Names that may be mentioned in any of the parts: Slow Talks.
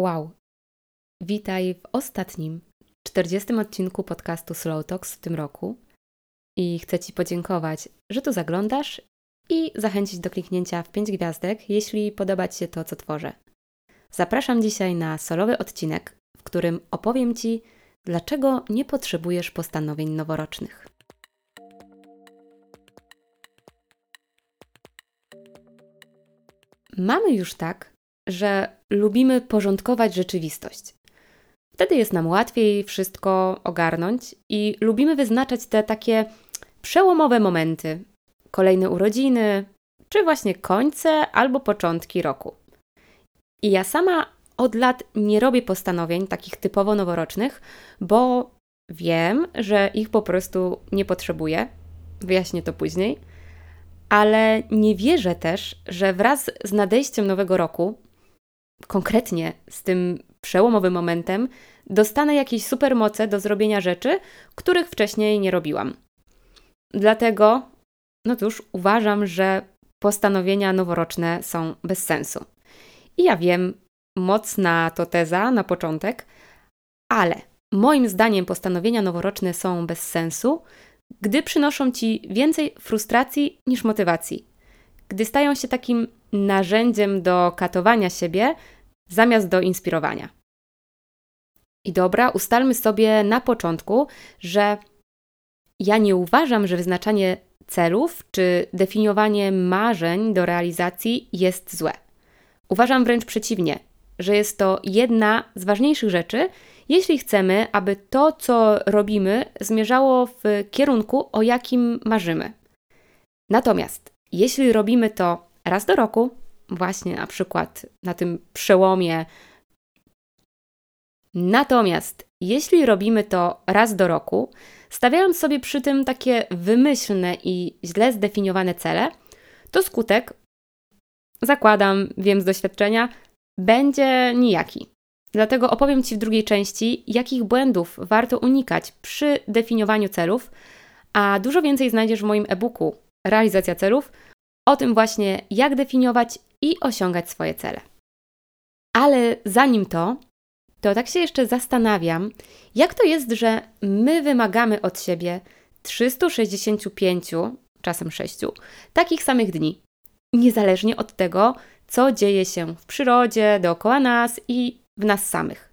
Wow! Witaj w ostatnim, 40. odcinku podcastu Slow Talks w tym roku i chcę Ci podziękować, że tu zaglądasz i zachęcić do kliknięcia w 5 gwiazdek, jeśli podoba Ci się to, co tworzę. Zapraszam dzisiaj na solowy odcinek, w którym opowiem Ci, dlaczego nie potrzebujesz postanowień noworocznych. Mamy już tak, że lubimy porządkować rzeczywistość. Wtedy jest nam łatwiej wszystko ogarnąć i lubimy wyznaczać te takie przełomowe momenty, kolejne urodziny, czy właśnie końce albo początki roku. I ja sama od lat nie robię postanowień takich typowo noworocznych, bo wiem, że ich po prostu nie potrzebuję. Wyjaśnię to później. Ale nie wierzę też, że wraz z nadejściem nowego roku, konkretnie z tym przełomowym momentem, dostanę jakieś supermoce do zrobienia rzeczy, których wcześniej nie robiłam. Dlatego, no cóż, uważam, że postanowienia noworoczne są bez sensu. I ja wiem, mocna to teza na początek, ale moim zdaniem postanowienia noworoczne są bez sensu, gdy przynoszą Ci więcej frustracji niż motywacji. Gdy stają się takim narzędziem do katowania siebie zamiast do inspirowania. I dobra, ustalmy sobie na początku, że ja nie uważam, że wyznaczanie celów czy definiowanie marzeń do realizacji jest złe. Uważam wręcz przeciwnie, że jest to jedna z ważniejszych rzeczy, jeśli chcemy, aby to, co robimy, zmierzało w kierunku, o jakim marzymy. Natomiast jeśli robimy to raz do roku, właśnie na przykład na tym przełomie, stawiając sobie przy tym takie wymyślne i źle zdefiniowane cele, to skutek, zakładam, wiem z doświadczenia, będzie nijaki. Dlatego opowiem Ci w drugiej części, jakich błędów warto unikać przy definiowaniu celów, a dużo więcej znajdziesz w moim e-booku Realizacja celów, o tym właśnie, jak definiować i osiągać swoje cele. Ale zanim to tak się jeszcze zastanawiam, jak to jest, że my wymagamy od siebie 365, czasem 6, takich samych dni, niezależnie od tego, co dzieje się w przyrodzie, dookoła nas i w nas samych.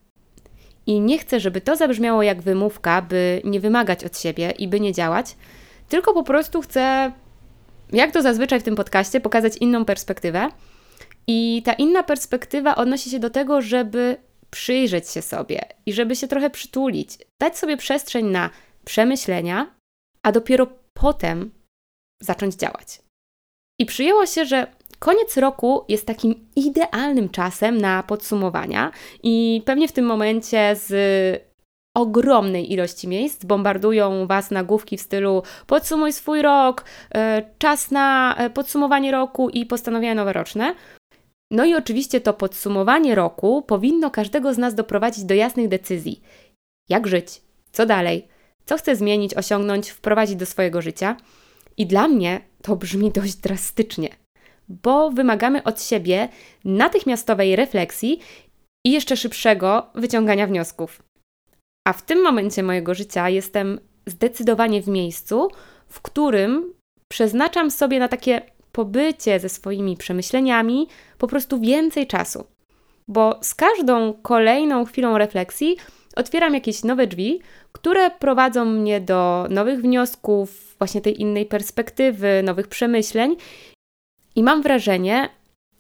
I nie chcę, żeby to zabrzmiało jak wymówka, by nie wymagać od siebie i by nie działać, tylko po prostu chcę, jak to zazwyczaj w tym podcaście, pokazać inną perspektywę. I ta inna perspektywa odnosi się do tego, żeby przyjrzeć się sobie i żeby się trochę przytulić, dać sobie przestrzeń na przemyślenia, a dopiero potem zacząć działać. I przyjęło się, że koniec roku jest takim idealnym czasem na podsumowania i pewnie w tym momencie z ogromnej ilości miejsc bombardują Was nagłówki w stylu podsumuj swój rok, czas na podsumowanie roku i postanowienia noworoczne. No i oczywiście to podsumowanie roku powinno każdego z nas doprowadzić do jasnych decyzji. Jak żyć? Co dalej? Co chcę zmienić, osiągnąć, wprowadzić do swojego życia? I dla mnie to brzmi dość drastycznie, bo wymagamy od siebie natychmiastowej refleksji i jeszcze szybszego wyciągania wniosków. A w tym momencie mojego życia jestem zdecydowanie w miejscu, w którym przeznaczam sobie na takie pobycie ze swoimi przemyśleniami po prostu więcej czasu. Bo z każdą kolejną chwilą refleksji otwieram jakieś nowe drzwi, które prowadzą mnie do nowych wniosków, właśnie tej innej perspektywy, nowych przemyśleń. I mam wrażenie,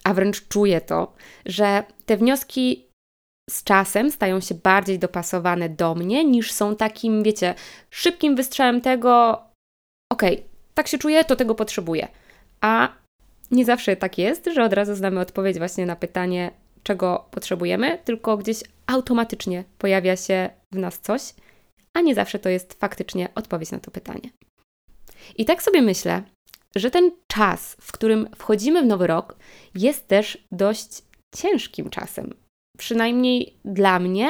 a wręcz czuję to, że te wnioski z czasem stają się bardziej dopasowane do mnie, niż są takim, wiecie, szybkim wystrzałem tego, okej, tak się czuję, to tego potrzebuję. A nie zawsze tak jest, że od razu znamy odpowiedź właśnie na pytanie, czego potrzebujemy, tylko gdzieś automatycznie pojawia się w nas coś, a nie zawsze to jest faktycznie odpowiedź na to pytanie. I tak sobie myślę, że ten czas, w którym wchodzimy w nowy rok, jest też dość ciężkim czasem. Przynajmniej dla mnie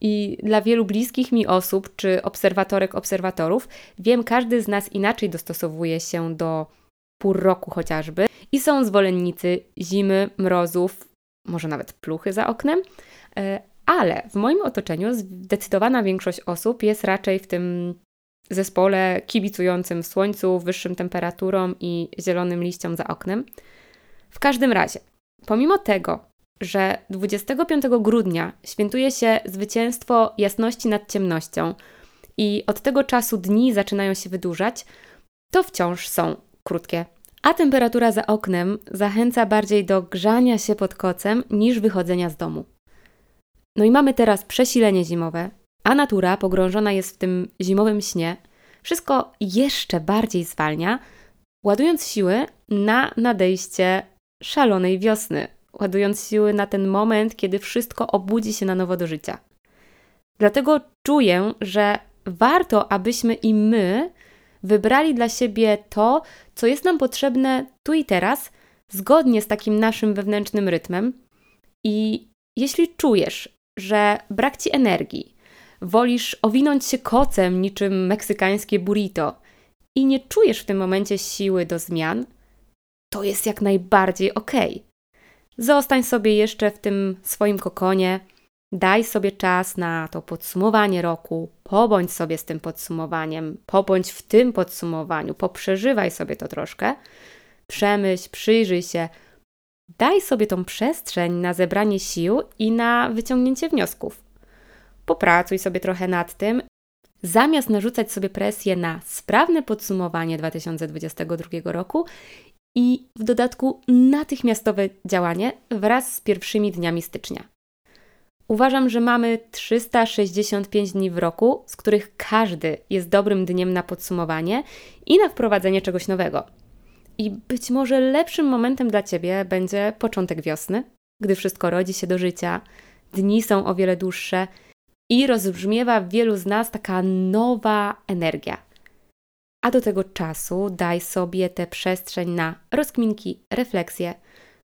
i dla wielu bliskich mi osób, czy obserwatorek, obserwatorów. Wiem, każdy z nas inaczej dostosowuje się do pór roku chociażby i są zwolennicy zimy, mrozów, może nawet pluchy za oknem, Ale w moim otoczeniu zdecydowana większość osób jest raczej w tym zespole kibicującym słońcu, wyższym temperaturom i zielonym liściom za oknem. W każdym razie, pomimo tego, że 25 grudnia świętuje się zwycięstwo jasności nad ciemnością i od tego czasu dni zaczynają się wydłużać, to wciąż są krótkie. A temperatura za oknem zachęca bardziej do grzania się pod kocem niż wychodzenia z domu. No i mamy teraz przesilenie zimowe, a natura pogrążona jest w tym zimowym śnie. Wszystko jeszcze bardziej zwalnia, ładując siły na nadejście szalonej wiosny, ładując siły na ten moment, kiedy wszystko obudzi się na nowo do życia. Dlatego czuję, że warto, abyśmy i my wybrali dla siebie to, co jest nam potrzebne tu i teraz, zgodnie z takim naszym wewnętrznym rytmem. I jeśli czujesz, że brak Ci energii, wolisz owinąć się kocem niczym meksykańskie burrito i nie czujesz w tym momencie siły do zmian, to jest jak najbardziej okej. Zostań sobie jeszcze w tym swoim kokonie, daj sobie czas na to podsumowanie roku, pobądź sobie z tym podsumowaniem, pobądź w tym podsumowaniu, poprzeżywaj sobie to troszkę, przemyśl, przyjrzyj się, daj sobie tą przestrzeń na zebranie sił i na wyciągnięcie wniosków. Popracuj sobie trochę nad tym, zamiast narzucać sobie presję na sprawne podsumowanie 2022 roku i w dodatku natychmiastowe działanie wraz z pierwszymi dniami stycznia. Uważam, że mamy 365 dni w roku, z których każdy jest dobrym dniem na podsumowanie i na wprowadzenie czegoś nowego. I być może lepszym momentem dla Ciebie będzie początek wiosny, gdy wszystko rodzi się do życia, dni są o wiele dłuższe i rozbrzmiewa w wielu z nas taka nowa energia. A do tego czasu daj sobie tę przestrzeń na rozkminki, refleksje,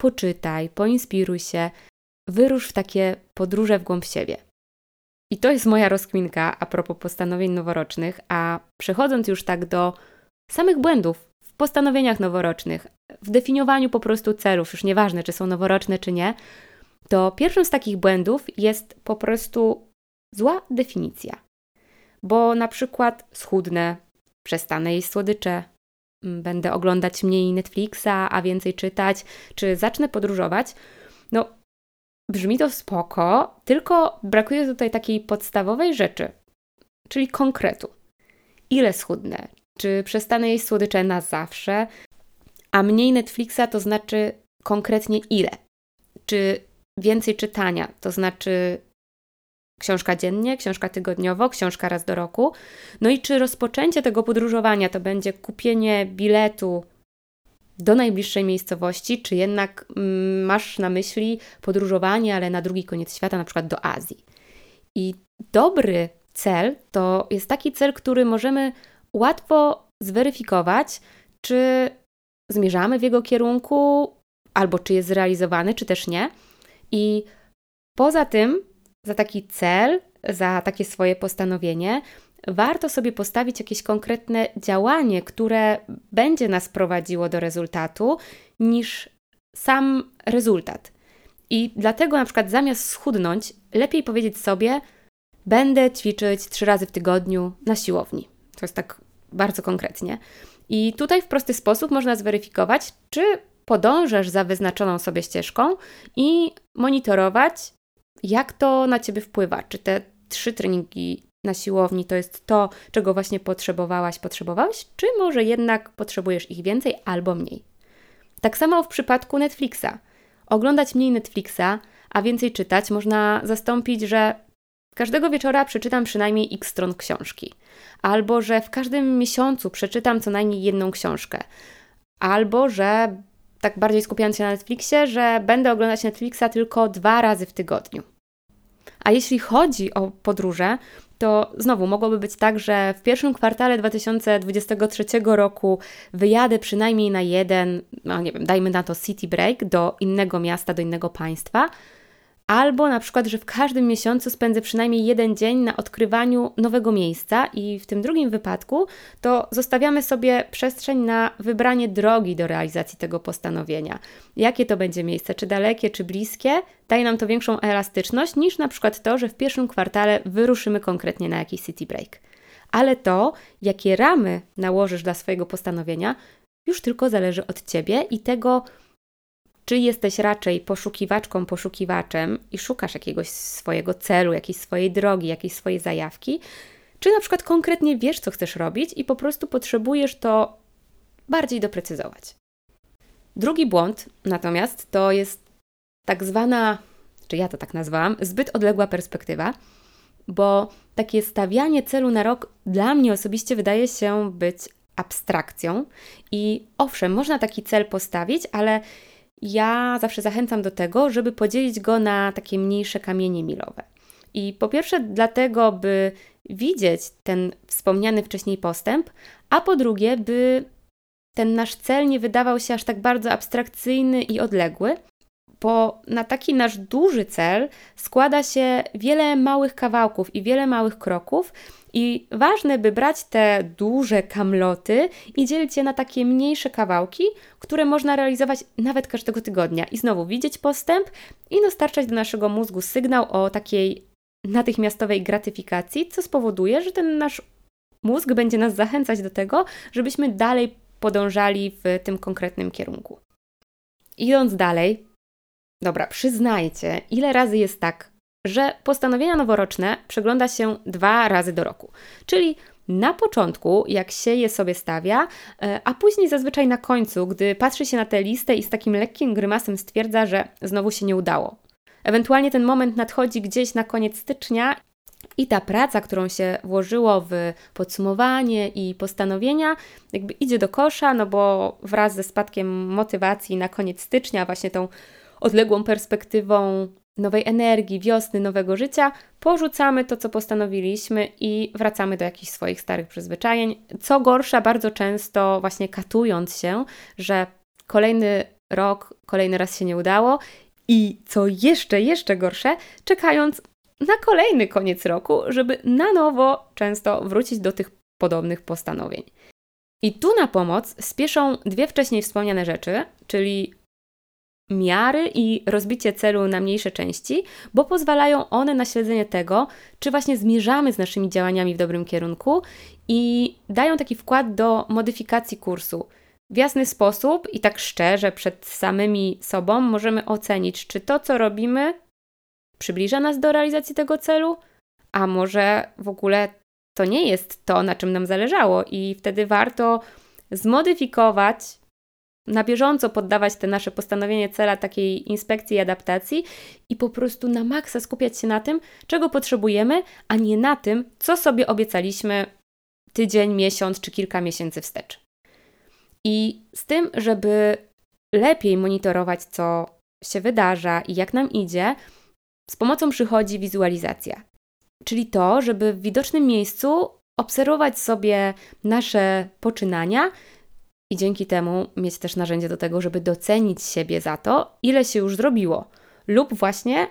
poczytaj, poinspiruj się, wyrusz w takie podróże w głąb siebie. I to jest moja rozkminka a propos postanowień noworocznych, a przechodząc już tak do samych błędów w postanowieniach noworocznych, w definiowaniu po prostu celów, już nieważne czy są noworoczne czy nie, to pierwszym z takich błędów jest po prostu zła definicja. Bo na przykład schudnę, przestanę jeść słodycze, będę oglądać mniej Netflixa, a więcej czytać, czy zacznę podróżować. No, brzmi to spoko, tylko brakuje tutaj takiej podstawowej rzeczy, czyli konkretu. Ile schudnę? Czy przestanę jeść słodycze na zawsze? A mniej Netflixa to znaczy konkretnie ile? Czy więcej czytania, to znaczy książka dziennie, książka tygodniowo, książka raz do roku? No i czy rozpoczęcie tego podróżowania to będzie kupienie biletu do najbliższej miejscowości, czy jednak masz na myśli podróżowanie, ale na drugi koniec świata, na przykład do Azji? I dobry cel to jest taki cel, który możemy łatwo zweryfikować, czy zmierzamy w jego kierunku, albo czy jest zrealizowany, czy też nie. I poza tym, za taki cel, za takie swoje postanowienie, warto sobie postawić jakieś konkretne działanie, które będzie nas prowadziło do rezultatu, niż sam rezultat. I dlatego na przykład zamiast schudnąć, lepiej powiedzieć sobie: będę ćwiczyć 3 razy w tygodniu na siłowni. To jest tak bardzo konkretnie. I tutaj w prosty sposób można zweryfikować, czy podążasz za wyznaczoną sobie ścieżką i monitorować, jak to na Ciebie wpływa. Czy te 3 treningi na siłowni to jest to, czego właśnie potrzebowałeś, czy może jednak potrzebujesz ich więcej albo mniej. Tak samo w przypadku Netflixa. Oglądać mniej Netflixa, a więcej czytać można zastąpić, że każdego wieczora przeczytam przynajmniej x stron książki, albo że w każdym miesiącu przeczytam co najmniej 1 książkę, albo że, tak bardziej skupiając się na Netflixie, że będę oglądać Netflixa tylko 2 razy w tygodniu. A jeśli chodzi o podróże, to znowu mogłoby być tak, że w pierwszym kwartale 2023 roku wyjadę przynajmniej na 1, dajmy na to city break, do innego miasta, do innego państwa, Albo na przykład, że w każdym miesiącu spędzę przynajmniej jeden dzień na odkrywaniu nowego miejsca i w tym drugim wypadku to zostawiamy sobie przestrzeń na wybranie drogi do realizacji tego postanowienia. Jakie to będzie miejsce, czy dalekie, czy bliskie, daje nam to większą elastyczność niż na przykład to, że w pierwszym kwartale wyruszymy konkretnie na jakiś city break. Ale to, jakie ramy nałożysz dla swojego postanowienia, już tylko zależy od Ciebie i tego, czy jesteś raczej poszukiwaczką, poszukiwaczem i szukasz jakiegoś swojego celu, jakiejś swojej drogi, jakiejś swojej zajawki, czy na przykład konkretnie wiesz, co chcesz robić i po prostu potrzebujesz to bardziej doprecyzować. Drugi błąd natomiast to jest tak zwana, czy ja to tak nazwałam, zbyt odległa perspektywa, bo takie stawianie celu na rok dla mnie osobiście wydaje się być abstrakcją i owszem, można taki cel postawić, ale ja zawsze zachęcam do tego, żeby podzielić go na takie mniejsze kamienie milowe. I po pierwsze dlatego, by widzieć ten wspomniany wcześniej postęp, a po drugie, by ten nasz cel nie wydawał się aż tak bardzo abstrakcyjny i odległy, bo na taki nasz duży cel składa się wiele małych kawałków i wiele małych kroków i ważne, by brać te duże kamloty i dzielić je na takie mniejsze kawałki, które można realizować nawet każdego tygodnia i znowu widzieć postęp i dostarczać do naszego mózgu sygnał o takiej natychmiastowej gratyfikacji, co spowoduje, że ten nasz mózg będzie nas zachęcać do tego, żebyśmy dalej podążali w tym konkretnym kierunku. Idąc dalej, dobra, przyznajcie, ile razy jest tak, że postanowienia noworoczne przegląda się 2 razy do roku. Czyli na początku, jak się je sobie stawia, a później zazwyczaj na końcu, gdy patrzy się na tę listę i z takim lekkim grymasem stwierdza, że znowu się nie udało. Ewentualnie ten moment nadchodzi gdzieś na koniec stycznia i ta praca, którą się włożyło w podsumowanie i postanowienia, jakby idzie do kosza, no bo wraz ze spadkiem motywacji na koniec stycznia właśnie tą odległą perspektywą nowej energii, wiosny, nowego życia, porzucamy to, co postanowiliśmy i wracamy do jakichś swoich starych przyzwyczajeń. Co gorsza, bardzo często właśnie katując się, że kolejny rok, kolejny raz się nie udało i co jeszcze gorsze, czekając na kolejny koniec roku, żeby na nowo często wrócić do tych podobnych postanowień. I tu na pomoc spieszą 2 wcześniej wspomniane rzeczy, czyli miary i rozbicie celu na mniejsze części, bo pozwalają one na śledzenie tego, czy właśnie zmierzamy z naszymi działaniami w dobrym kierunku i dają taki wkład do modyfikacji kursu. W jasny sposób i tak szczerze przed samymi sobą możemy ocenić, czy to, co robimy, przybliża nas do realizacji tego celu, a może w ogóle to nie jest to, na czym nam zależało i wtedy warto zmodyfikować, na bieżąco poddawać te nasze postanowienie cela takiej inspekcji i adaptacji i po prostu na maksa skupiać się na tym, czego potrzebujemy, a nie na tym, co sobie obiecaliśmy tydzień, miesiąc czy kilka miesięcy wstecz. I z tym, żeby lepiej monitorować, co się wydarza i jak nam idzie, z pomocą przychodzi wizualizacja. Czyli to, żeby w widocznym miejscu obserwować sobie nasze poczynania, i dzięki temu mieć też narzędzie do tego, żeby docenić siebie za to, ile się już zrobiło. Lub właśnie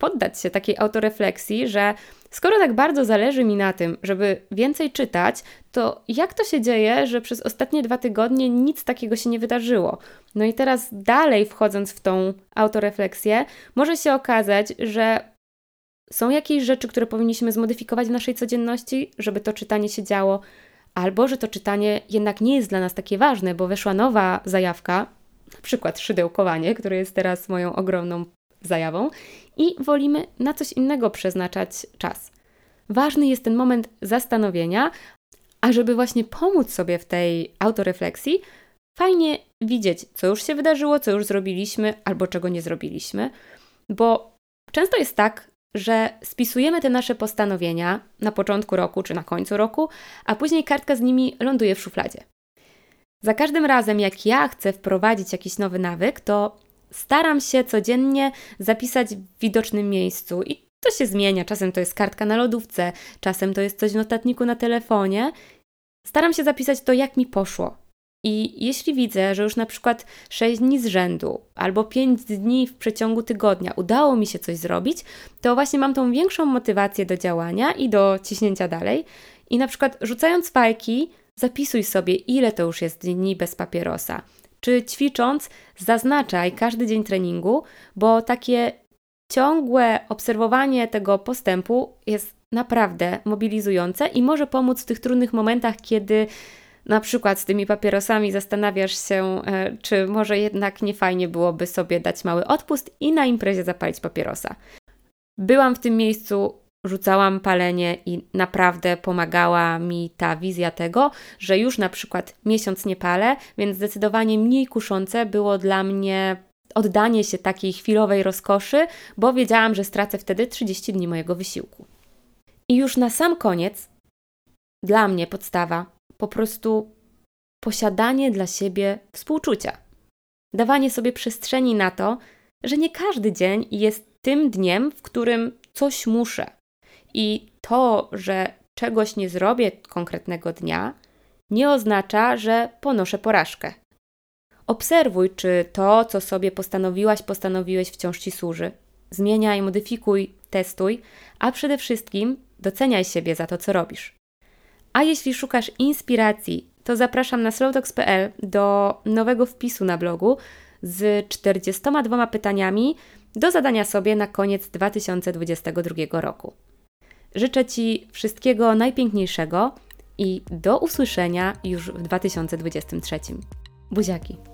poddać się takiej autorefleksji, że skoro tak bardzo zależy mi na tym, żeby więcej czytać, to jak to się dzieje, że przez ostatnie 2 tygodnie nic takiego się nie wydarzyło? No i teraz dalej wchodząc w tą autorefleksję, może się okazać, że są jakieś rzeczy, które powinniśmy zmodyfikować w naszej codzienności, żeby to czytanie się działo, albo, że to czytanie jednak nie jest dla nas takie ważne, bo weszła nowa zajawka, na przykład szydełkowanie, które jest teraz moją ogromną zajawą i wolimy na coś innego przeznaczać czas. Ważny jest ten moment zastanowienia, a żeby właśnie pomóc sobie w tej autorefleksji, fajnie widzieć, co już się wydarzyło, co już zrobiliśmy albo czego nie zrobiliśmy, bo często jest tak, że spisujemy te nasze postanowienia na początku roku czy na końcu roku, a później kartka z nimi ląduje w szufladzie. Za każdym razem, jak ja chcę wprowadzić jakiś nowy nawyk, to staram się codziennie zapisać w widocznym miejscu i to się zmienia. Czasem to jest kartka na lodówce, czasem to jest coś w notatniku na telefonie. Staram się zapisać to, jak mi poszło. I jeśli widzę, że już na przykład 6 dni z rzędu albo 5 dni w przeciągu tygodnia udało mi się coś zrobić, to właśnie mam tą większą motywację do działania i do ciśnięcia dalej. I na przykład rzucając fajki, zapisuj sobie, ile to już jest dni bez papierosa. Czy ćwicząc, zaznaczaj każdy dzień treningu, bo takie ciągłe obserwowanie tego postępu jest naprawdę mobilizujące i może pomóc w tych trudnych momentach, kiedy na przykład z tymi papierosami zastanawiasz się, czy może jednak nie fajnie byłoby sobie dać mały odpust i na imprezie zapalić papierosa. Byłam w tym miejscu, rzucałam palenie i naprawdę pomagała mi ta wizja tego, że już na przykład miesiąc nie palę, więc zdecydowanie mniej kuszące było dla mnie oddanie się takiej chwilowej rozkoszy, bo wiedziałam, że stracę wtedy 30 dni mojego wysiłku. I już na sam koniec dla mnie podstawa po prostu posiadanie dla siebie współczucia. Dawanie sobie przestrzeni na to, że nie każdy dzień jest tym dniem, w którym coś muszę. I to, że czegoś nie zrobię konkretnego dnia, nie oznacza, że ponoszę porażkę. Obserwuj, czy to, co sobie postanowiłaś, postanowiłeś, wciąż Ci służy. Zmieniaj, modyfikuj, testuj, a przede wszystkim doceniaj siebie za to, co robisz. A jeśli szukasz inspiracji, to zapraszam na slowtalks.pl do nowego wpisu na blogu z 42 pytaniami do zadania sobie na koniec 2022 roku. Życzę Ci wszystkiego najpiękniejszego i do usłyszenia już w 2023. Buziaki!